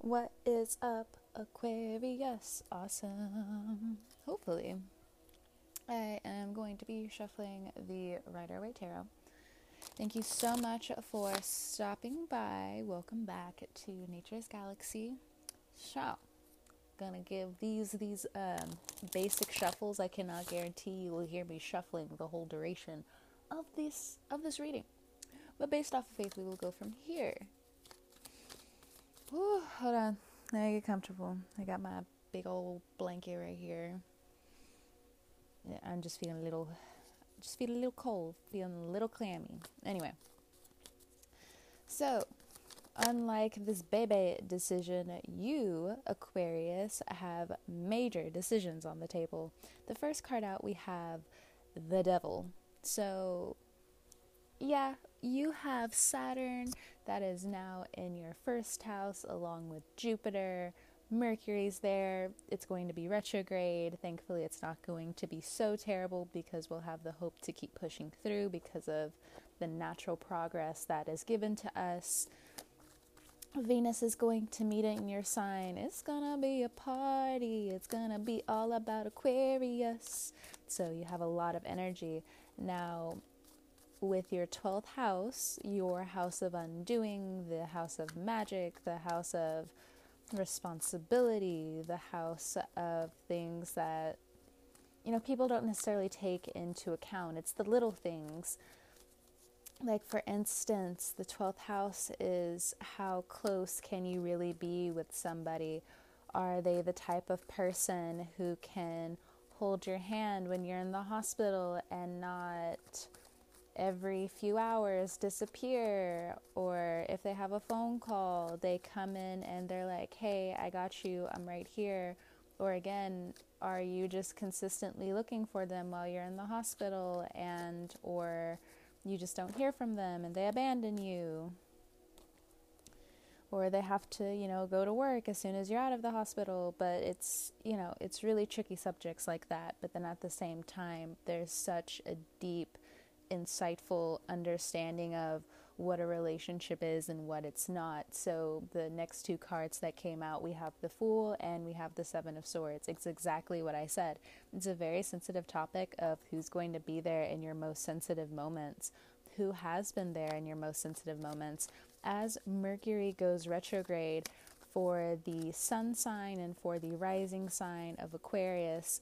What is up, Aquarius? Awesome. Hopefully, I am going to be shuffling the Rider Waite Tarot. Thank you so much for stopping by. Welcome back to Nature's Galaxy. So, gonna give these basic shuffles. I cannot guarantee you will hear me shuffling the whole duration of this reading, but based off of faith, we will go from here. Ooh, hold on. Now I get comfortable. I got my big old blanket right here. Yeah, I'm just feeling a little, cold, feeling a little clammy. Anyway, so unlike this baby decision, you, Aquarius, have major decisions on the table. The first card out, we have the Devil. So, yeah, you have Saturn that is now in your first house along with Jupiter. Mercury's there. It's going to be retrograde. Thankfully, it's not going to be so terrible because we'll have the hope to keep pushing through because of the natural progress that is given to us. Venus is going to meet it in your sign. It's gonna be a party. It's gonna be all about Aquarius. So you have a lot of energy. Now, with your 12th house, your house of undoing, the house of magic, the house of responsibility, the house of things that, you know, people don't necessarily take into account. It's the little things. Like, for instance, the 12th house is how close can you really be with somebody? Are they the type of person who can hold your hand when you're in the hospital and not every few hours disappear? Or if they have a phone call, they come in and they're like, hey, I got you, I'm right here. Or again, are you just consistently looking for them while you're in the hospital, and or you just don't hear from them and they abandon you? Or they have to, you know, go to work as soon as you're out of the hospital. But it's, you know, it's really tricky subjects like that. But then at the same time, there's such a deep, insightful understanding of what a relationship is and what it's not. So the next two cards that came out, we have the Fool and we have the Seven of Swords. It's exactly what I said. It's a very sensitive topic of who's going to be there in your most sensitive moments, who has been there in your most sensitive moments. As Mercury goes retrograde for the sun sign and for the rising sign of Aquarius,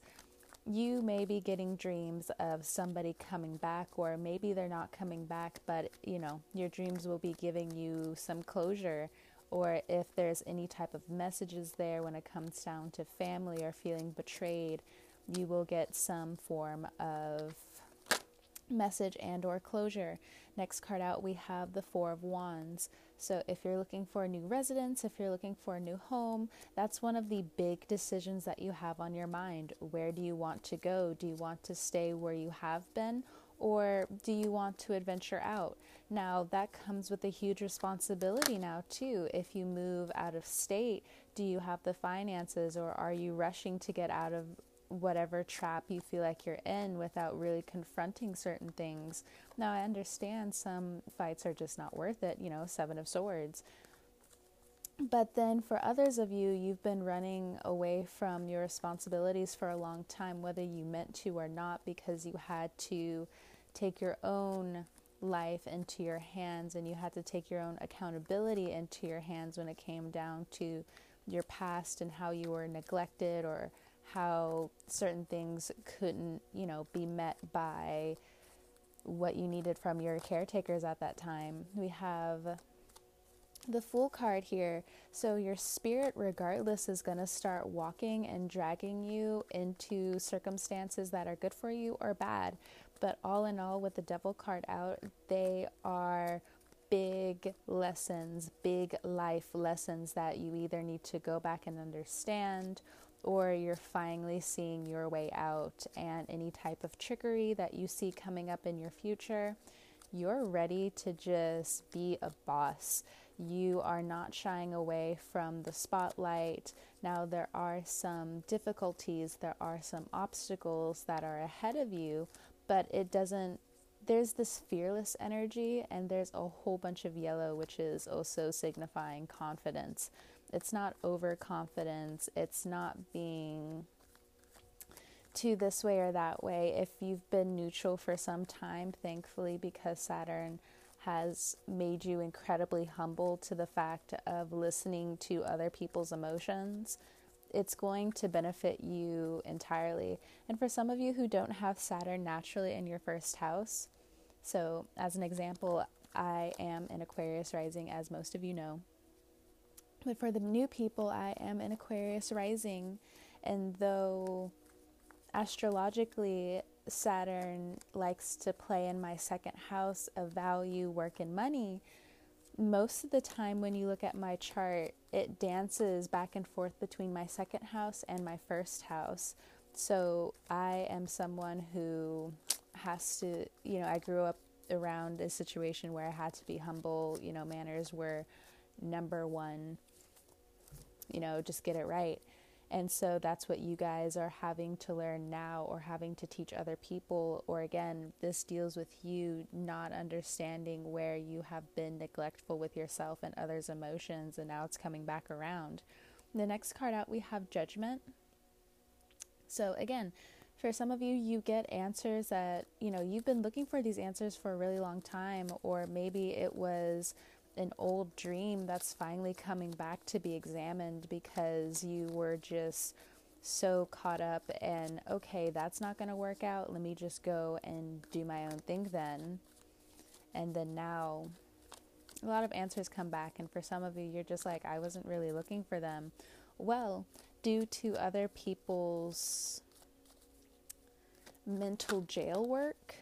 you may be getting dreams of somebody coming back, or maybe they're not coming back, but, you know, your dreams will be giving you some closure. Or if there's any type of messages there when it comes down to family or feeling betrayed, you will get some form of message and or closure. Next card out, we have the Four of Wands. So if you're looking for a new residence, if you're looking for a new home, that's one of the big decisions that you have on your mind. Where do you want to go? Do you want to stay where you have been, or do you want to adventure out? Now, that comes with a huge responsibility now too. If you move out of state, do you have the finances, or are you rushing to get out of whatever trap you feel like you're in without really confronting certain things? Now, I understand some fights are just not worth it, you know, Seven of Swords. But then for others of you, you've been running away from your responsibilities for a long time, whether you meant to or not, because you had to take your own life into your hands and you had to take your own accountability into your hands when it came down to your past and how you were neglected, or how certain things couldn't, you know, be met by what you needed from your caretakers at that time. We have the Fool card here. So your spirit, regardless, is going to start walking and dragging you into circumstances that are good for you or bad. But all in all, with the Devil card out, they are big lessons, big life lessons that you either need to go back and understand, or you're finally seeing your way out. And any type of trickery that you see coming up in your future, you're ready to just be a boss. You are not shying away from the spotlight. Now, there are some difficulties, there are some obstacles that are ahead of you, but it doesn't, there's this fearless energy, and there's a whole bunch of yellow, which is also signifying confidence. It's not overconfidence. It's not being too this way or that way. If you've been neutral for some time, thankfully, because Saturn has made you incredibly humble to the fact of listening to other people's emotions, it's going to benefit you entirely. And for some of you who don't have Saturn naturally in your first house, so as an example, I am an Aquarius rising, as most of you know. But for the new people, I am an Aquarius rising, and though astrologically Saturn likes to play in my second house of value, work, and money, most of the time when you look at my chart, it dances back and forth between my second house and my first house. So I am someone who has to, I grew up around a situation where I had to be humble, manners were number one, just get it right. And so that's what you guys are having to learn now, or having to teach other people. Or again, this deals with you not understanding where you have been neglectful with yourself and others' emotions, and now it's coming back around. The next card out, we have Judgment. So again, for some of you, you get answers that, you've been looking for these answers for a really long time, or maybe it was an old dream that's finally coming back to be examined because you were just so caught up and, okay, that's not going to work out, let me just go and do my own thing then. And then now a lot of answers come back, and for some of you, you're just like, I wasn't really looking for them. Well, due to other people's mental jail work,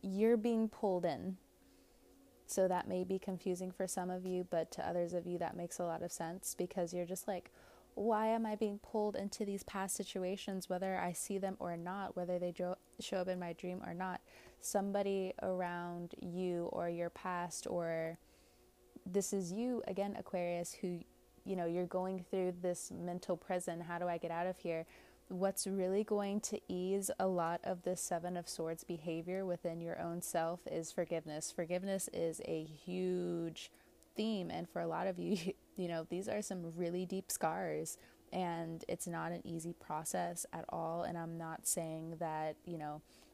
you're being pulled in. So that may be confusing for some of you, but to others of you, that makes a lot of sense, because you're just like, why am I being pulled into these past situations, whether I see them or not, whether they show up in my dream or not? Somebody around you or your past, or this is you, again, Aquarius, who, you're going through this mental prison. How do I get out of here? What's really going to ease a lot of this Seven of Swords behavior within your own self is forgiveness. Forgiveness is a huge theme, and for a lot of you, these are some really deep scars, and it's not an easy process at all. And I'm not saying that,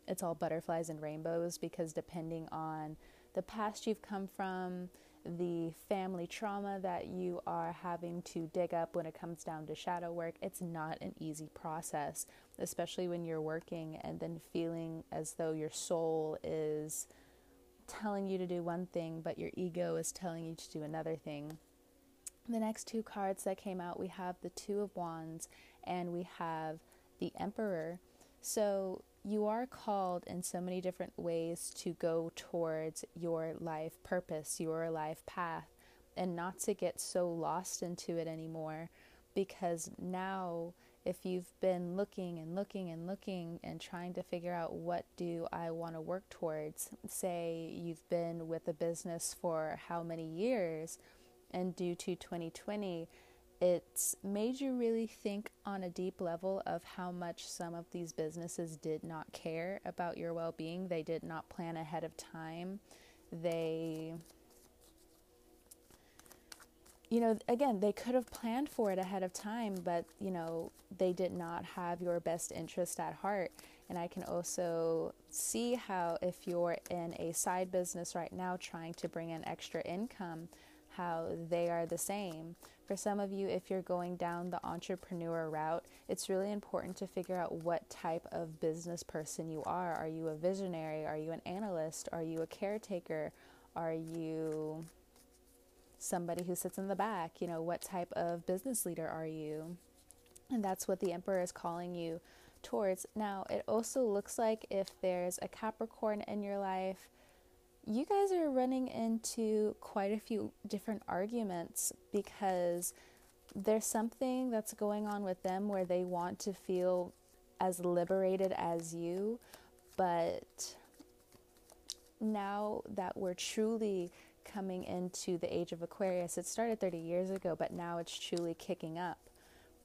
it's all butterflies and rainbows, because depending on the past you've come from, the family trauma that you are having to dig up when it comes down to shadow work, it's not an easy process, especially when you're working and then feeling as though your soul is telling you to do one thing, but your ego is telling you to do another thing. The next two cards that came out, we have the Two of Wands and we have the Emperor. So you are called in so many different ways to go towards your life purpose, your life path, and not to get so lost into it anymore, because now if you've been looking and looking and looking and trying to figure out what do I want to work towards, say you've been with a business for how many years, and due to 2020, it's made you really think on a deep level of how much some of these businesses did not care about your well-being. They did not plan ahead of time. They, again, they could have planned for it ahead of time, but, they did not have your best interest at heart. And I can also see how if you're in a side business right now trying to bring in extra income, how they are the same. For some of you, if you're going down the entrepreneur route, it's really important to figure out what type of business person you are. Are you a visionary? Are you an analyst? Are you a caretaker? Are you somebody who sits in the back? What type of business leader are you? And that's what the Emperor is calling you towards. Now, it also looks like if there's a Capricorn in your life, you guys are running into quite a few different arguments, because there's something that's going on with them where they want to feel as liberated as you, but now that we're truly coming into the age of Aquarius, it started 30 years ago, but now it's truly kicking up.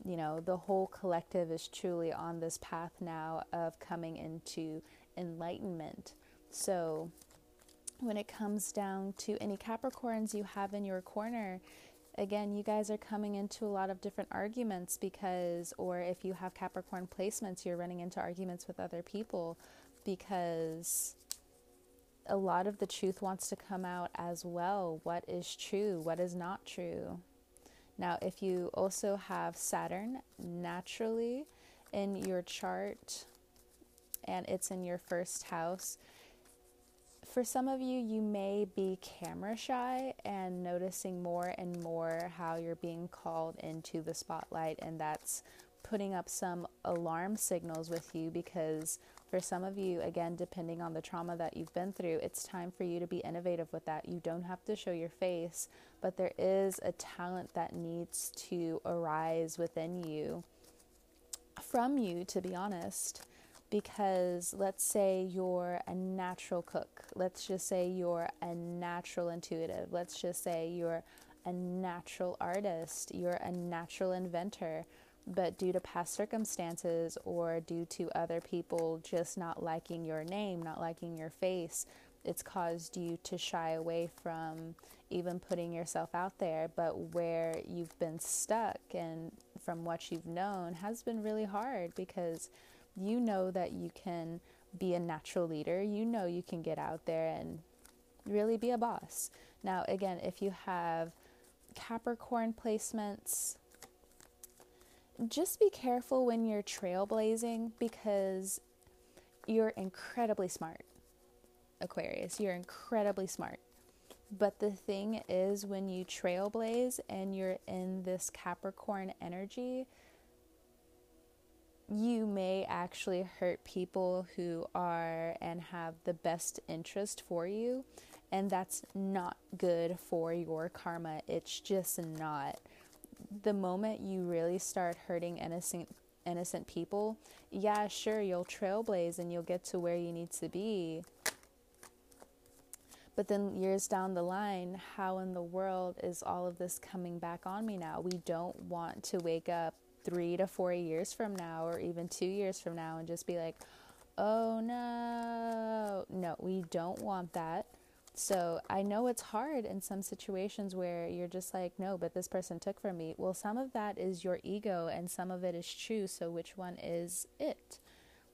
The whole collective is truly on this path now of coming into enlightenment. So when it comes down to any Capricorns you have in your corner, Again, you guys are coming into a lot of different arguments because, or if you have Capricorn placements, you're running into arguments with other people because a lot of the truth wants to come out as well. What is true? What is not true? Now, if you also have Saturn naturally in your chart and it's in your first house, for some of you, you may be camera shy and noticing more and more how you're being called into the spotlight, and that's putting up some alarm signals with you because for some of you, again, depending on the trauma that you've been through, it's time for you to be innovative with that. You don't have to show your face, but there is a talent that needs to arise within you, from you, to be honest. Because let's say you're a natural cook. Let's just say you're a natural intuitive. Let's just say you're a natural artist. You're a natural inventor. But due to past circumstances or due to other people just not liking your name, not liking your face, it's caused you to shy away from even putting yourself out there. But where you've been stuck and from what you've known has been really hard because you know that you can be a natural leader. You know you can get out there and really be a boss. Now, again, if you have Capricorn placements, just be careful when you're trailblazing because you're incredibly smart, Aquarius. You're incredibly smart. But the thing is, when you trailblaze and you're in this Capricorn energy, you may actually hurt people who are and have the best interest for you, and that's not good for your karma. It's just not. The moment you really start hurting innocent people, yeah, sure, you'll trailblaze and you'll get to where you need to be. But then years down the line, how in the world is all of this coming back on me now? We don't want to wake up 3 to 4 years from now or even 2 years from now and just be like, oh no, no, we don't want that. So I know it's hard in some situations where you're just like, no, but this person took from me. Well, some of that is your ego and some of it is true. So which one is it?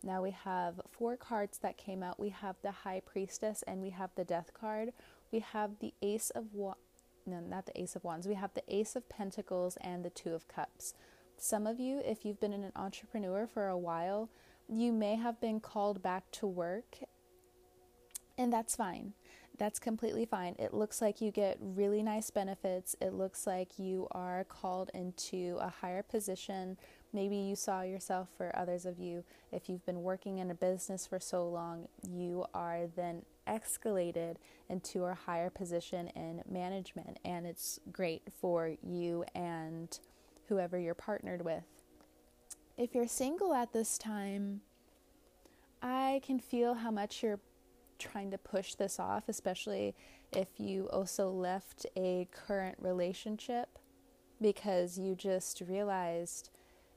Now we have 4 cards that came out. We have the High Priestess and we have the Death card. We have the Ace of Wands. We have the Ace of Pentacles and the Two of Cups. Some of you, if you've been an entrepreneur for a while, you may have been called back to work, and that's fine. That's completely fine. It looks like you get really nice benefits. It looks like you are called into a higher position. Maybe you saw yourself, for others of you, if you've been working in a business for so long, you are then escalated into a higher position in management, and it's great for you and whoever you're partnered with. If you're single at this time, I can feel how much you're trying to push this off, especially if you also left a current relationship because you just realized,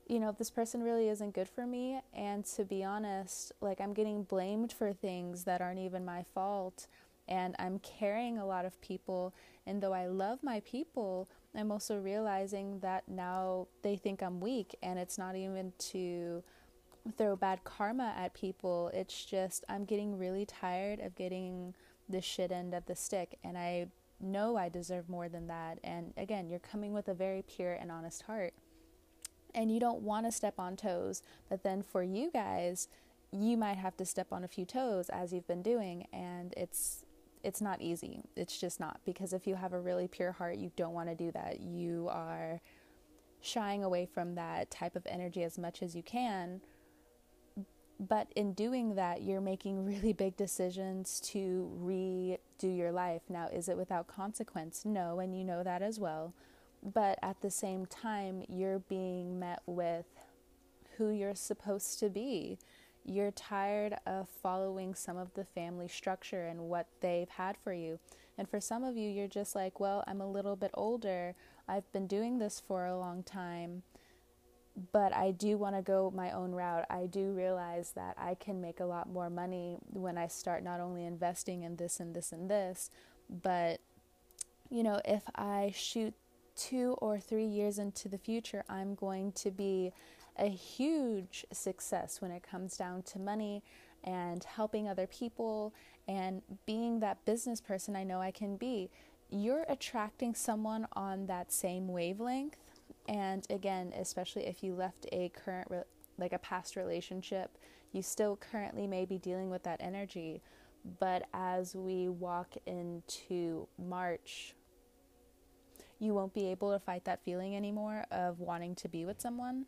you know, this person really isn't good for me. And to be honest, like, I'm getting blamed for things that aren't even my fault. And I'm carrying a lot of people. And though I love my people, I'm also realizing that now they think I'm weak, and it's not even to throw bad karma at people. It's just I'm getting really tired of getting the shit end of the stick, and I know I deserve more than that. And again, you're coming with a very pure and honest heart, and you don't want to step on toes. But then for you guys, you might have to step on a few toes as you've been doing, and it's not easy. It's just not, because if you have a really pure heart, you don't want to do that. You are shying away from that type of energy as much as you can. But in doing that, you're making really big decisions to redo your life. Now, is it without consequence? No, and you know that as well. But at the same time, you're being met with who you're supposed to be. You're tired of following some of the family structure and what they've had for you. And for some of you, you're just like, well, I'm a little bit older. I've been doing this for a long time, but I do want to go my own route. I do realize that I can make a lot more money when I start not only investing in this and this and this, but, you know, if I shoot 2 or 3 years into the future, I'm going to be a huge success when it comes down to money and helping other people and being that business person I know I can be. You're attracting someone on that same wavelength. And again, especially if you left a current, like a past relationship, you still currently may be dealing with that energy. But as we walk into March, you won't be able to fight that feeling anymore of wanting to be with someone.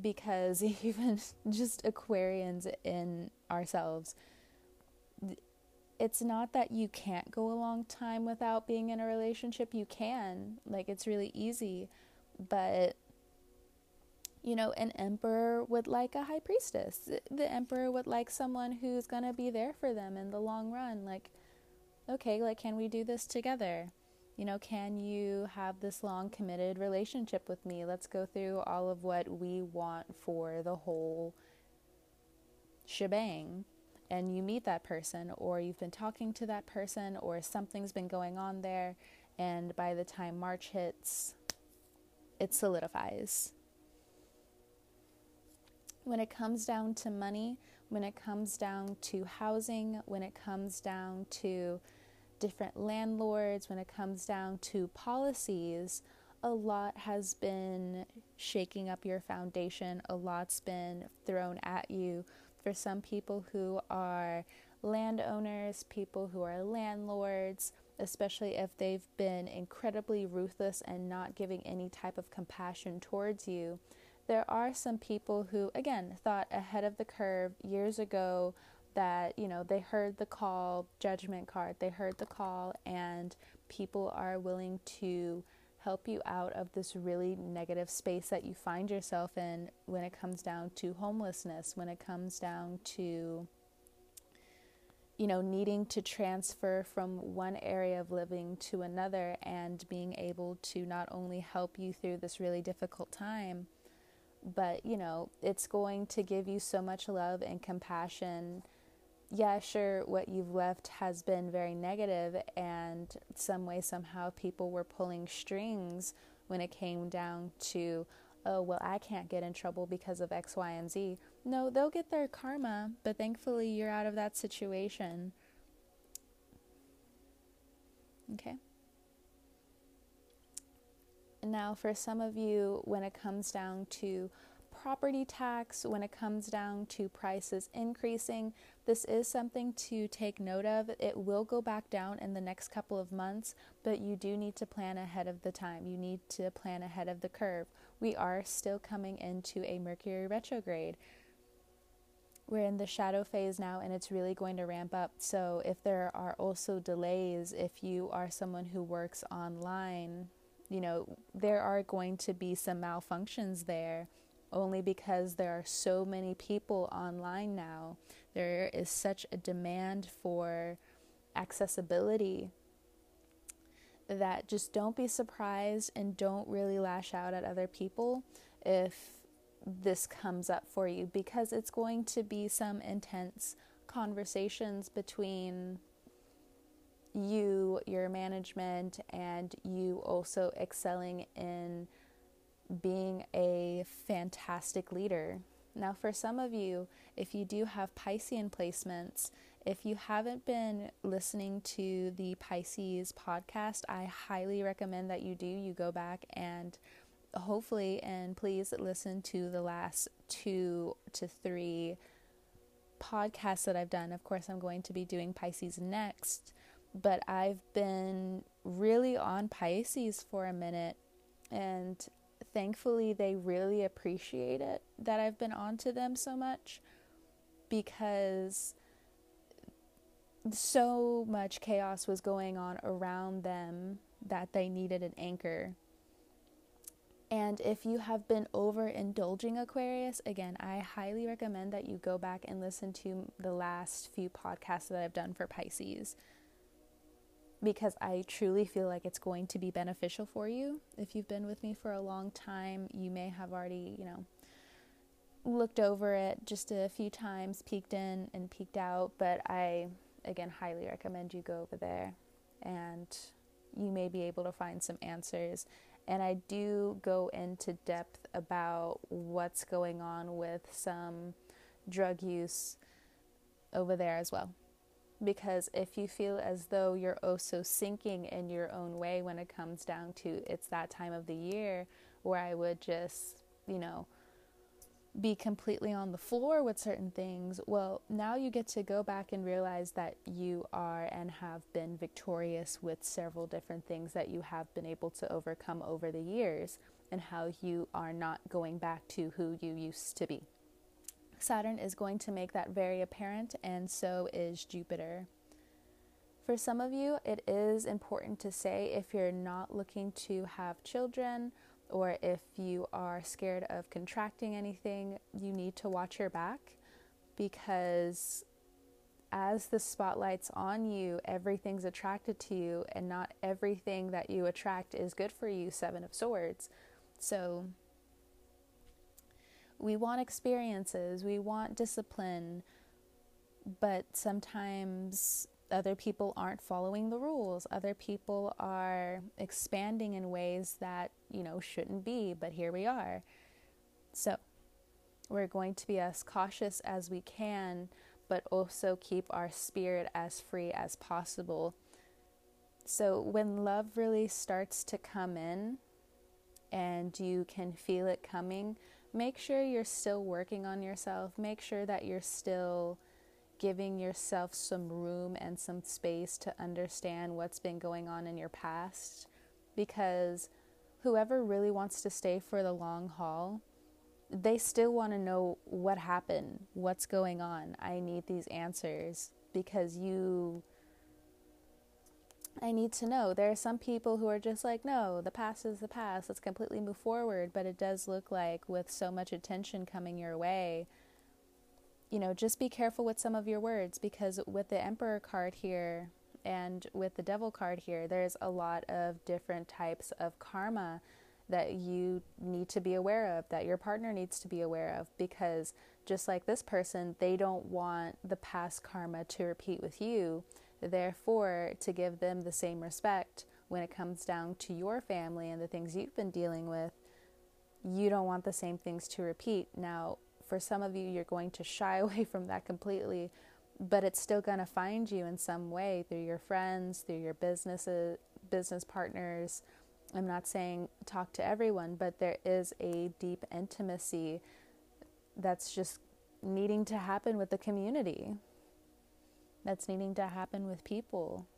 Because even just Aquarians in ourselves, it's not that you can't go a long time without being in a relationship. You can. Like, it's really easy. But, you know, an emperor would like a high priestess. The emperor would like someone who's going to be there for them in the long run. Like, okay, like, can we do this together? You know, can you have this long committed relationship with me? Let's go through all of what we want for the whole shebang. And you meet that person, or you've been talking to that person, or something's been going on there, and by the time March hits, it solidifies. When it comes down to money, when it comes down to housing, when it comes down to different landlords, when it comes down to policies, a lot has been shaking up your foundation. A lot's been thrown at you. For some people who are landowners, people who are landlords, especially if they've been incredibly ruthless and not giving any type of compassion towards you, there are some people who, again, thought ahead of the curve years ago that, you know, they heard the call, judgment card, they heard the call, and people are willing to help you out of this really negative space that you find yourself in when it comes down to homelessness, when it comes down to, you know, needing to transfer from one area of living to another and being able to not only help you through this really difficult time, but, you know, it's going to give you so much love and compassion. Yeah, sure, what you've left has been very negative, and some way, somehow, people were pulling strings when it came down to, oh, well, I can't get in trouble because of X, Y, and Z. No, they'll get their karma, but thankfully you're out of that situation. Okay? Now, for some of you, when it comes down to property tax, when it comes down to prices increasing, this is something to take note of. It will go back down in the next couple of months, but you do need to plan ahead of the time. You need to plan ahead of the curve. We are still coming into a Mercury retrograde. We're in the shadow phase now, and it's really going to ramp up. So if there are also delays, if you are someone who works online, you know, there are going to be some malfunctions there, only because there are so many people online now. There is such a demand for accessibility that just don't be surprised and don't really lash out at other people if this comes up for you, because it's going to be some intense conversations between you, your management, and you also excelling in being a fantastic leader. Now, for some of you, if you do have Piscean placements, if you haven't been listening to the Pisces podcast, I highly recommend that you do. You go back and hopefully and please listen to the last 2 to 3 podcasts that I've done. Of course, I'm going to be doing Pisces next, but I've been really on Pisces for a minute, and thankfully they really appreciate it that I've been on to them so much, because so much chaos was going on around them that they needed an anchor. And if you have been overindulging Aquarius, again, I highly recommend that you go back and listen to the last few podcasts that I've done for Pisces, because I truly feel like it's going to be beneficial for you. If you've been with me for a long time, you may have already, you know, looked over it just a few times, peeked in and peeked out, but I, again, highly recommend you go over there and you may be able to find some answers. And I do go into depth about what's going on with some drug use over there as well. Because if you feel as though you're also sinking in your own way when it comes down to it's that time of the year where I would just, you know, be completely on the floor with certain things, well, now you get to go back and realize that you are and have been victorious with several different things that you have been able to overcome over the years and how you are not going back to who you used to be. Saturn is going to make that very apparent, and so is Jupiter. For some of you, it is important to say if you're not looking to have children or if you are scared of contracting anything, you need to watch your back, because as the spotlight's on you, everything's attracted to you, and not everything that you attract is good for you, Seven of Swords. So we want experiences, we want discipline, but sometimes other people aren't following the rules. Other people are expanding in ways that, you know, shouldn't be, but here we are. So we're going to be as cautious as we can, but also keep our spirit as free as possible. So when love really starts to come in and you can feel it coming, make sure you're still working on yourself. Make sure that you're still giving yourself some room and some space to understand what's been going on in your past, because whoever really wants to stay for the long haul, they still want to know what happened, what's going on. I need these answers, because I need to know. There are some people who are just like, no, the past is the past. Let's completely move forward. But it does look like with so much attention coming your way, you know, just be careful with some of your words, because with the Emperor card here and with the Devil card here, there's a lot of different types of karma that you need to be aware of, that your partner needs to be aware of, because just like this person, they don't want the past karma to repeat with you. Therefore, to give them the same respect when it comes down to your family and the things you've been dealing with, you don't want the same things to repeat. Now, for some of you, you're going to shy away from that completely, but it's still going to find you in some way through your friends, through your businesses, business partners. I'm not saying talk to everyone, but there is a deep intimacy that's just needing to happen with the community. That's needing to happen with people.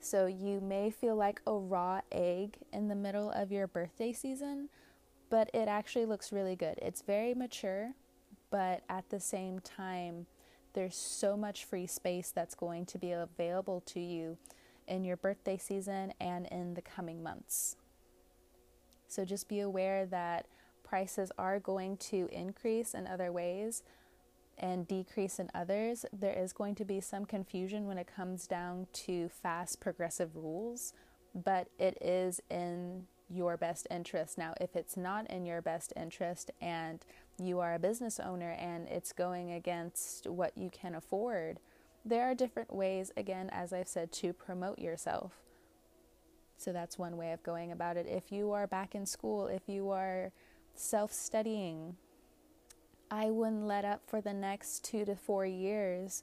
So you may feel like a raw egg in the middle of your birthday season, but it actually looks really good. It's very mature, but at the same time, there's so much free space that's going to be available to you in your birthday season and in the coming months. So just be aware that prices are going to increase in other ways and decrease in others. There is going to be some confusion when it comes down to fast progressive rules, but it is in your best interest. Now, if it's not in your best interest and you are a business owner and it's going against what you can afford, there are different ways, again, as I've said, to promote yourself. So that's one way of going about it. If you are back in school, if you are self-studying, I wouldn't let up for the next 2 to 4 years,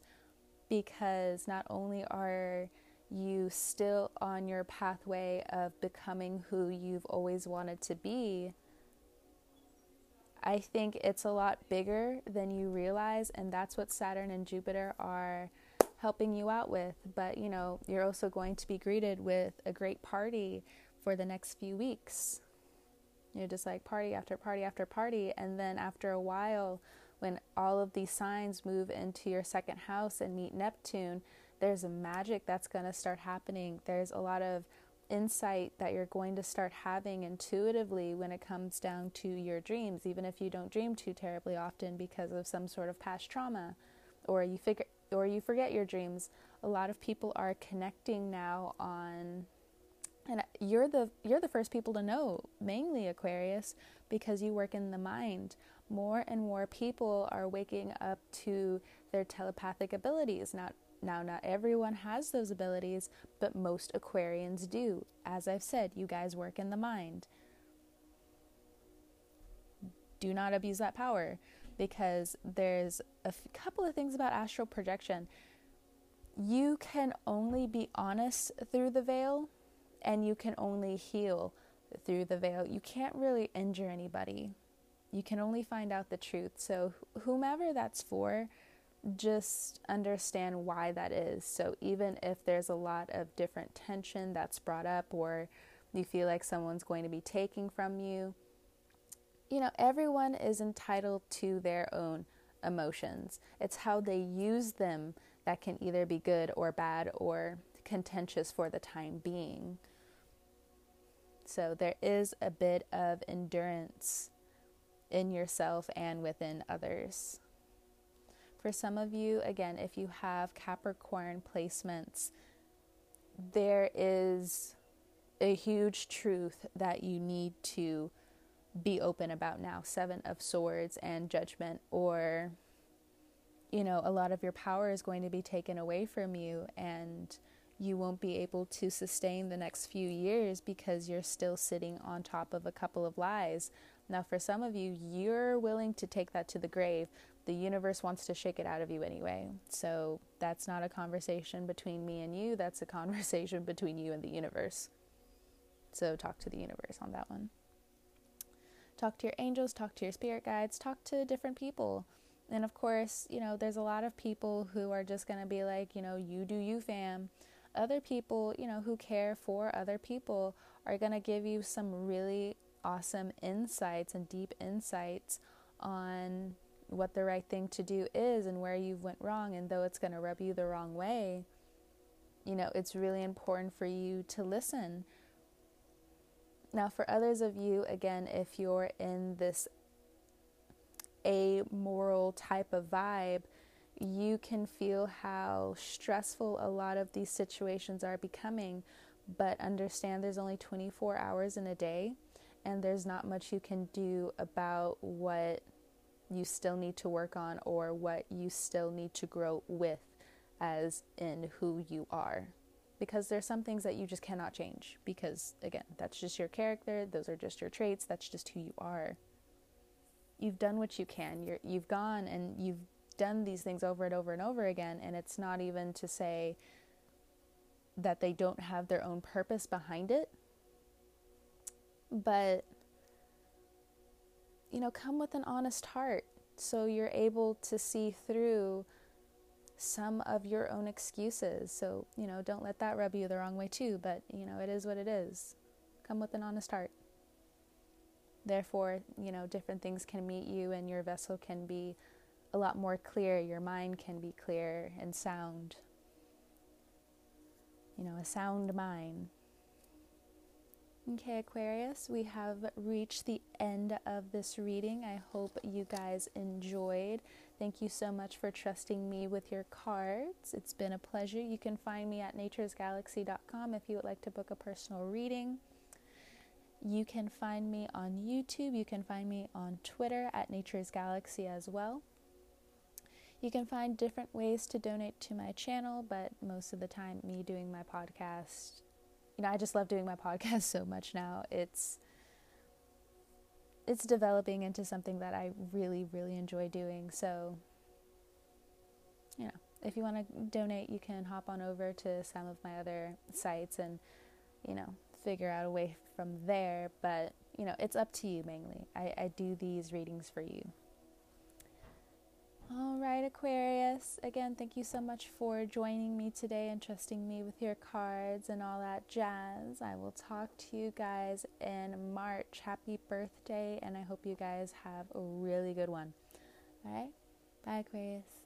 because not only are you still on your pathway of becoming who you've always wanted to be, I think it's a lot bigger than you realize, and that's what Saturn and Jupiter are helping you out with. But, you know, you're also going to be greeted with a great party for the next few weeks. You're just like party after party after party. And then after a while, when all of these signs move into your second house and meet Neptune, there's a magic that's going to start happening. There's a lot of insight that you're going to start having intuitively when it comes down to your dreams, even if you don't dream too terribly often because of some sort of past trauma, or you forget your dreams. A lot of people are connecting now on, and you're the first people to know, mainly Aquarius, because you work in the mind. More and more people are waking up to their telepathic abilities, not Now, not everyone has those abilities, but most Aquarians do. As I've said, you guys work in the mind. Do not abuse that power, because there's a couple of things about astral projection. You can only be honest through the veil, and you can only heal through the veil. You can't really injure anybody. You can only find out the truth. So whomever that's for, just understand why that is. So even if there's a lot of different tension that's brought up, or you feel like someone's going to be taking from you, you know, everyone is entitled to their own emotions. It's how they use them that can either be good or bad or contentious for the time being. So there is a bit of endurance in yourself and within others. For some of you, again, if you have Capricorn placements, there is a huge truth that you need to be open about now. Seven of Swords and Judgment, or, you know, a lot of your power is going to be taken away from you, and you won't be able to sustain the next few years because you're still sitting on top of a couple of lies. Now, for some of you, you're willing to take that to the grave. The universe wants to shake it out of you anyway. So that's not a conversation between me and you. That's a conversation between you and the universe. So talk to the universe on that one. Talk to your angels, talk to your spirit guides, talk to different people. And of course, you know, there's a lot of people who are just going to be like, you know, you do you, fam. Other people, you know, who care for other people are going to give you some really awesome insights and deep insights on what the right thing to do is and where you went wrong. And though it's going to rub you the wrong way, you know, it's really important for you to listen. Now, for others of you, again, if you're in this amoral type of vibe, you can feel how stressful a lot of these situations are becoming, but understand there's only 24 hours in a day, and there's not much you can do about what you still need to work on or what you still need to grow with, as in who you are. Because there's some things that you just cannot change, because again, that's just your character, those are just your traits, that's just who you are. You've done what you can, you've gone and you've done these things over and over and over again, and it's not even to say that they don't have their own purpose behind it, but, you know, come with an honest heart so you're able to see through some of your own excuses. So, you know, don't let that rub you the wrong way too, but, you know, it is what it is. Come with an honest heart. Therefore, you know, different things can meet you and your vessel can be a lot more clear. Your mind can be clear and sound. You know, a sound mind. Okay, Aquarius, we have reached the end of this reading. I hope you guys enjoyed. Thank you so much for trusting me with your cards. It's been a pleasure. You can find me at naturesgalaxy.com if you would like to book a personal reading. You can find me on YouTube. You can find me on Twitter at Nature's Galaxy as well. You can find different ways to donate to my channel, but most of the time, me doing my podcast, you know, I just love doing my podcast so much now. It's developing into something that I really, really enjoy doing. So, you know, if you want to donate, you can hop on over to some of my other sites and, you know, figure out a way from there. But, you know, it's up to you mainly. I do these readings for you. All right, Aquarius. Again, thank you so much for joining me today and trusting me with your cards and all that jazz. I will talk to you guys in March. Happy birthday, and I hope you guys have a really good one. All right? Bye, Aquarius.